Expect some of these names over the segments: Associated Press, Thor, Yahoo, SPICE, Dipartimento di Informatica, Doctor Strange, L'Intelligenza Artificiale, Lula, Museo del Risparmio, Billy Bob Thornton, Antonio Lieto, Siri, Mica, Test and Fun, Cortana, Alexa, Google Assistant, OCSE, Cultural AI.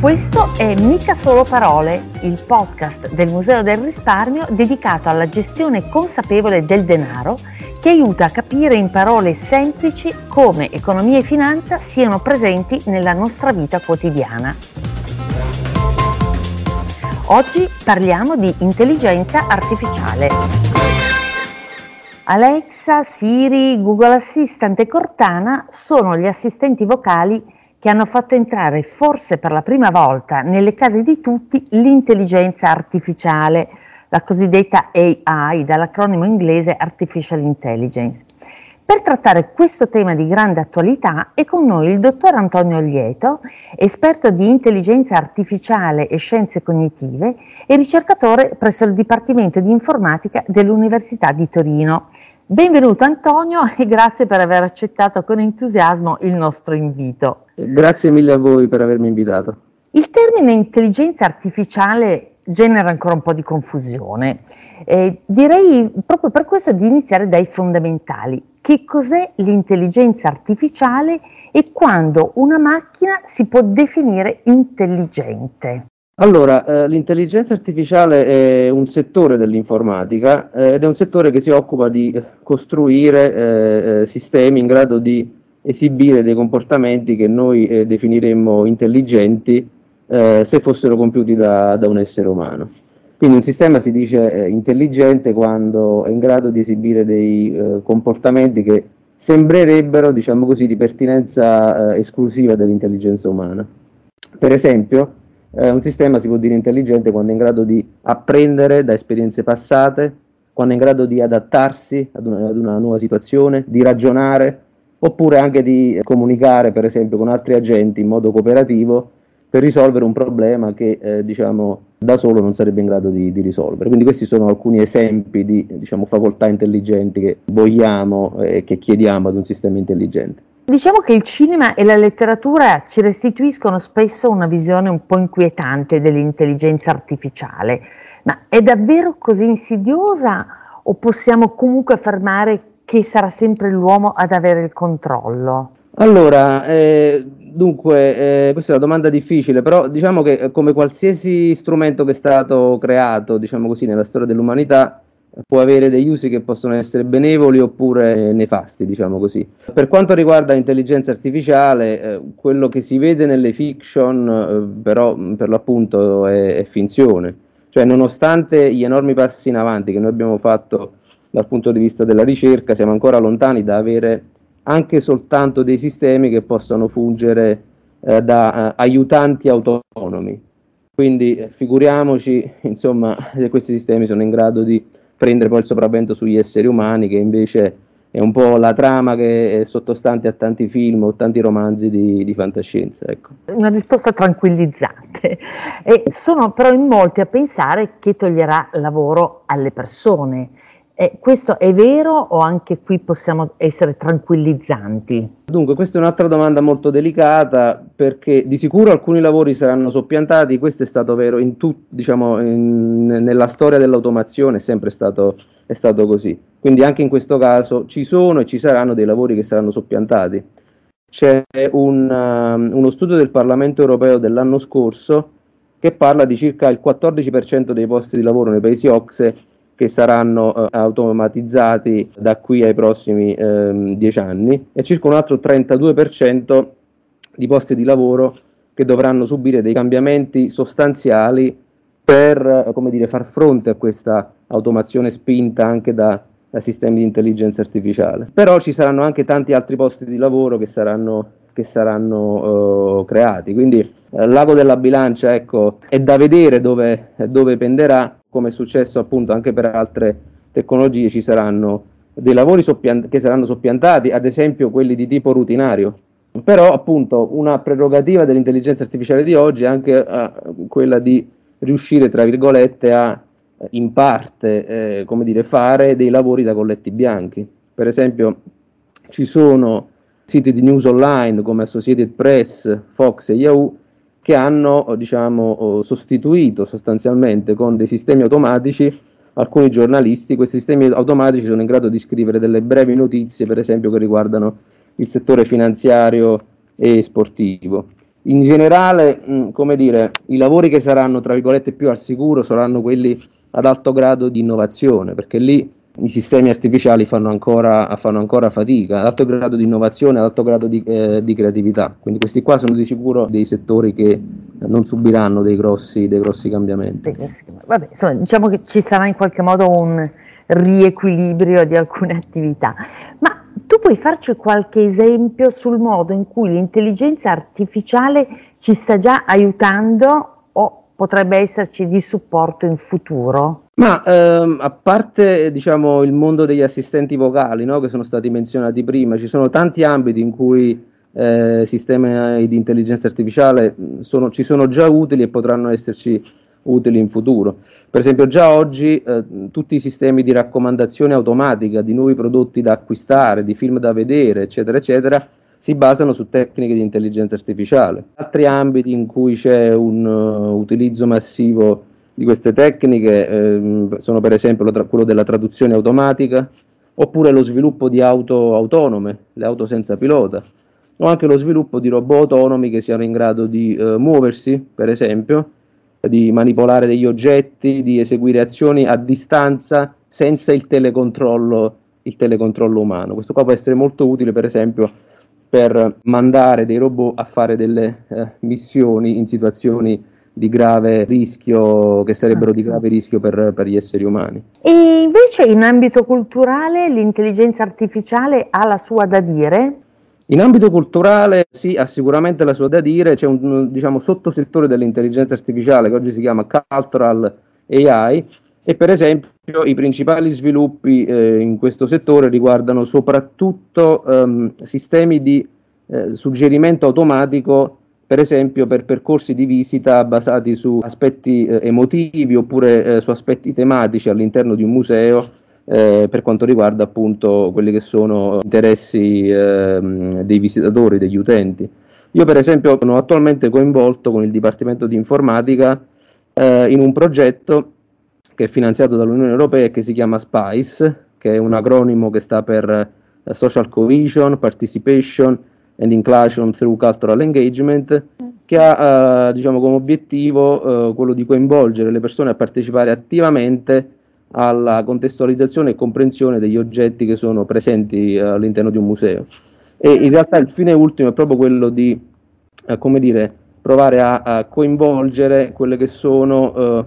Questo è Mica Solo Parole, il podcast del Museo del Risparmio dedicato alla gestione consapevole del denaro che aiuta a capire in parole semplici come economia e finanza siano presenti nella nostra vita quotidiana. Oggi parliamo di intelligenza artificiale. Alexa, Siri, Google Assistant e Cortana sono gli assistenti vocali che hanno fatto entrare, forse per la prima volta, nelle case di tutti l'intelligenza artificiale, la cosiddetta AI, dall'acronimo inglese Artificial Intelligence. Per trattare questo tema di grande attualità è con noi il dottor Antonio Lieto, esperto di intelligenza artificiale e scienze cognitive e ricercatore presso il Dipartimento di Informatica dell'Università di Torino. Benvenuto Antonio e grazie per aver accettato con entusiasmo il nostro invito. Grazie mille a voi per avermi invitato. Il termine intelligenza artificiale genera ancora un po' di confusione. Direi proprio per questo di iniziare dai fondamentali. Che cos'è l'intelligenza artificiale e quando una macchina si può definire intelligente? Allora, l'intelligenza artificiale è un settore dell'informatica ed è un settore che si occupa di costruire sistemi in grado di esibire dei comportamenti che noi definiremmo intelligenti se fossero compiuti da un essere umano. Quindi un sistema si dice intelligente quando è in grado di esibire dei comportamenti che sembrerebbero, diciamo così, di pertinenza esclusiva dell'intelligenza umana. Per esempio, un sistema si può dire intelligente quando è in grado di apprendere da esperienze passate, quando è in grado di adattarsi ad una nuova situazione, di ragionare, oppure anche di comunicare, per esempio, con altri agenti in modo cooperativo, per risolvere un problema che da solo non sarebbe in grado di risolvere. Quindi questi sono alcuni esempi di facoltà intelligenti che vogliamo e che chiediamo ad un sistema intelligente. Diciamo che il cinema e la letteratura ci restituiscono spesso una visione un po' inquietante dell'intelligenza artificiale, ma è davvero così insidiosa o possiamo comunque affermare che sarà sempre l'uomo ad avere il controllo? Allora, dunque, questa è una domanda difficile, però diciamo che come qualsiasi strumento che è stato creato, nella storia dell'umanità, può avere degli usi che possono essere benevoli oppure nefasti, Per quanto riguarda l'intelligenza artificiale, quello che si vede nelle fiction, però per l'appunto è finzione. Cioè, nonostante gli enormi passi in avanti che noi abbiamo fatto dal punto di vista della ricerca, siamo ancora lontani da avere anche soltanto dei sistemi che possano fungere da aiutanti autonomi. Quindi figuriamoci, se questi sistemi sono in grado di prendere poi il sopravvento sugli esseri umani, che invece è un po' la trama che è sottostante a tanti film o tanti romanzi di fantascienza. Ecco. Una risposta tranquillizzante. E sono però in molti a pensare che toglierà lavoro alle persone. Questo è vero o anche qui possiamo essere tranquillizzanti? Dunque, questa è un'altra domanda molto delicata, perché di sicuro alcuni lavori saranno soppiantati. Questo è stato vero nella storia dell'automazione, è sempre stato così. Quindi anche in questo caso ci sono e ci saranno dei lavori che saranno soppiantati. C'è uno studio del Parlamento europeo dell'anno scorso che parla di circa il 14% dei posti di lavoro nei paesi OCSE che saranno automatizzati da qui ai prossimi 10 anni, e circa un altro 32% di posti di lavoro che dovranno subire dei cambiamenti sostanziali per far fronte a questa automazione spinta anche da sistemi di intelligenza artificiale. Però ci saranno anche tanti altri posti di lavoro che saranno creati, quindi l'ago della bilancia, ecco, è da vedere dove penderà. Come è successo appunto anche per altre tecnologie, ci saranno dei lavori che saranno soppiantati, ad esempio quelli di tipo rutinario. Però appunto una prerogativa dell'intelligenza artificiale di oggi è anche quella di riuscire, tra virgolette, a in parte fare dei lavori da colletti bianchi. Per esempio ci sono siti di news online come Associated Press, Fox e Yahoo che hanno sostituito sostanzialmente con dei sistemi automatici alcuni giornalisti. Questi sistemi automatici sono in grado di scrivere delle brevi notizie, per esempio, che riguardano il settore finanziario e sportivo. In generale, come dire, i lavori che saranno, tra virgolette, più al sicuro saranno quelli ad alto grado di innovazione, perché lì i sistemi artificiali fanno ancora fatica, ad alto grado di innovazione, ad alto grado di creatività. Quindi questi qua sono di sicuro dei settori che non subiranno dei grossi cambiamenti. Vabbè, insomma, diciamo che ci sarà in qualche modo un riequilibrio di alcune attività. Ma tu puoi farci qualche esempio sul modo in cui l'intelligenza artificiale ci sta già aiutando o potrebbe esserci di supporto in futuro? Ma a parte, diciamo, il mondo degli assistenti vocali, no, che sono stati menzionati prima, ci sono tanti ambiti in cui sistemi di intelligenza artificiale ci sono già utili e potranno esserci utili in futuro. Per esempio, già oggi tutti i sistemi di raccomandazione automatica di nuovi prodotti da acquistare, di film da vedere, eccetera eccetera, si basano su tecniche di intelligenza artificiale. Altri ambiti in cui c'è un utilizzo massivo di queste tecniche sono per esempio quello della traduzione automatica, oppure lo sviluppo di auto autonome, le auto senza pilota, o anche lo sviluppo di robot autonomi che siano in grado di muoversi, per esempio, di manipolare degli oggetti, di eseguire azioni a distanza senza il telecontrollo umano. Questo qua può essere molto utile, per esempio, per mandare dei robot a fare delle missioni in situazioni di grave rischio, che sarebbero di grave rischio per gli esseri umani. E invece in ambito culturale l'intelligenza artificiale ha la sua da dire? In ambito culturale sì, ha sicuramente la sua da dire. C'è un, diciamo, sottosettore dell'intelligenza artificiale che oggi si chiama Cultural AI e, per esempio, i principali sviluppi in questo settore riguardano soprattutto sistemi di suggerimento automatico, per esempio per percorsi di visita basati su aspetti emotivi oppure su aspetti tematici all'interno di un museo. Per quanto riguarda appunto quelli che sono interessi dei visitatori, degli utenti. Io, per esempio, sono attualmente coinvolto con il Dipartimento di Informatica in un progetto che è finanziato dall'Unione Europea e che si chiama SPICE, che è un acronimo che sta per Social Cohesion, Participation and Inclusion through Cultural Engagement, che ha diciamo come obiettivo quello di coinvolgere le persone a partecipare attivamente alla contestualizzazione e comprensione degli oggetti che sono presenti all'interno di un museo. E in realtà il fine ultimo è proprio quello di come dire, provare a coinvolgere quelle che sono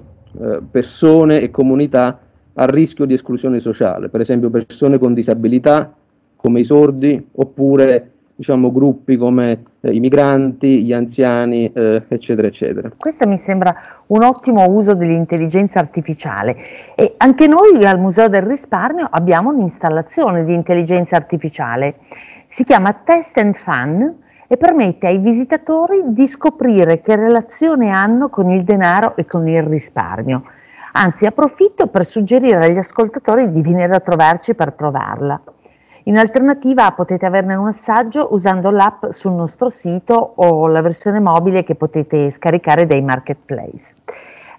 persone e comunità a rischio di esclusione sociale, per esempio persone con disabilità come i sordi, oppure diciamo gruppi come i migranti, gli anziani, eccetera, eccetera. Questo mi sembra un ottimo uso dell'intelligenza artificiale e anche noi al Museo del Risparmio abbiamo un'installazione di intelligenza artificiale, si chiama Test and Fun e permette ai visitatori di scoprire che relazione hanno con il denaro e con il risparmio. Anzi, approfitto per suggerire agli ascoltatori di venire a trovarci per provarla. In alternativa potete averne un assaggio usando l'app sul nostro sito o la versione mobile che potete scaricare dai marketplace.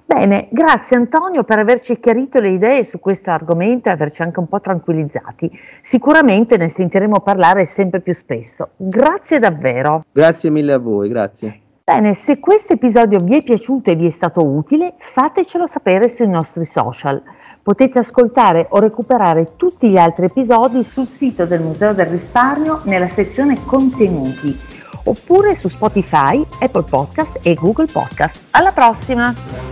Bene, grazie Antonio per averci chiarito le idee su questo argomento e averci anche un po' tranquillizzati. Sicuramente ne sentiremo parlare sempre più spesso. Grazie davvero. Grazie mille a voi, grazie. Bene, se questo episodio vi è piaciuto e vi è stato utile, fatecelo sapere sui nostri social. Potete ascoltare o recuperare tutti gli altri episodi sul sito del Museo del Risparmio nella sezione Contenuti, oppure su Spotify, Apple Podcast e Google Podcast. Alla prossima!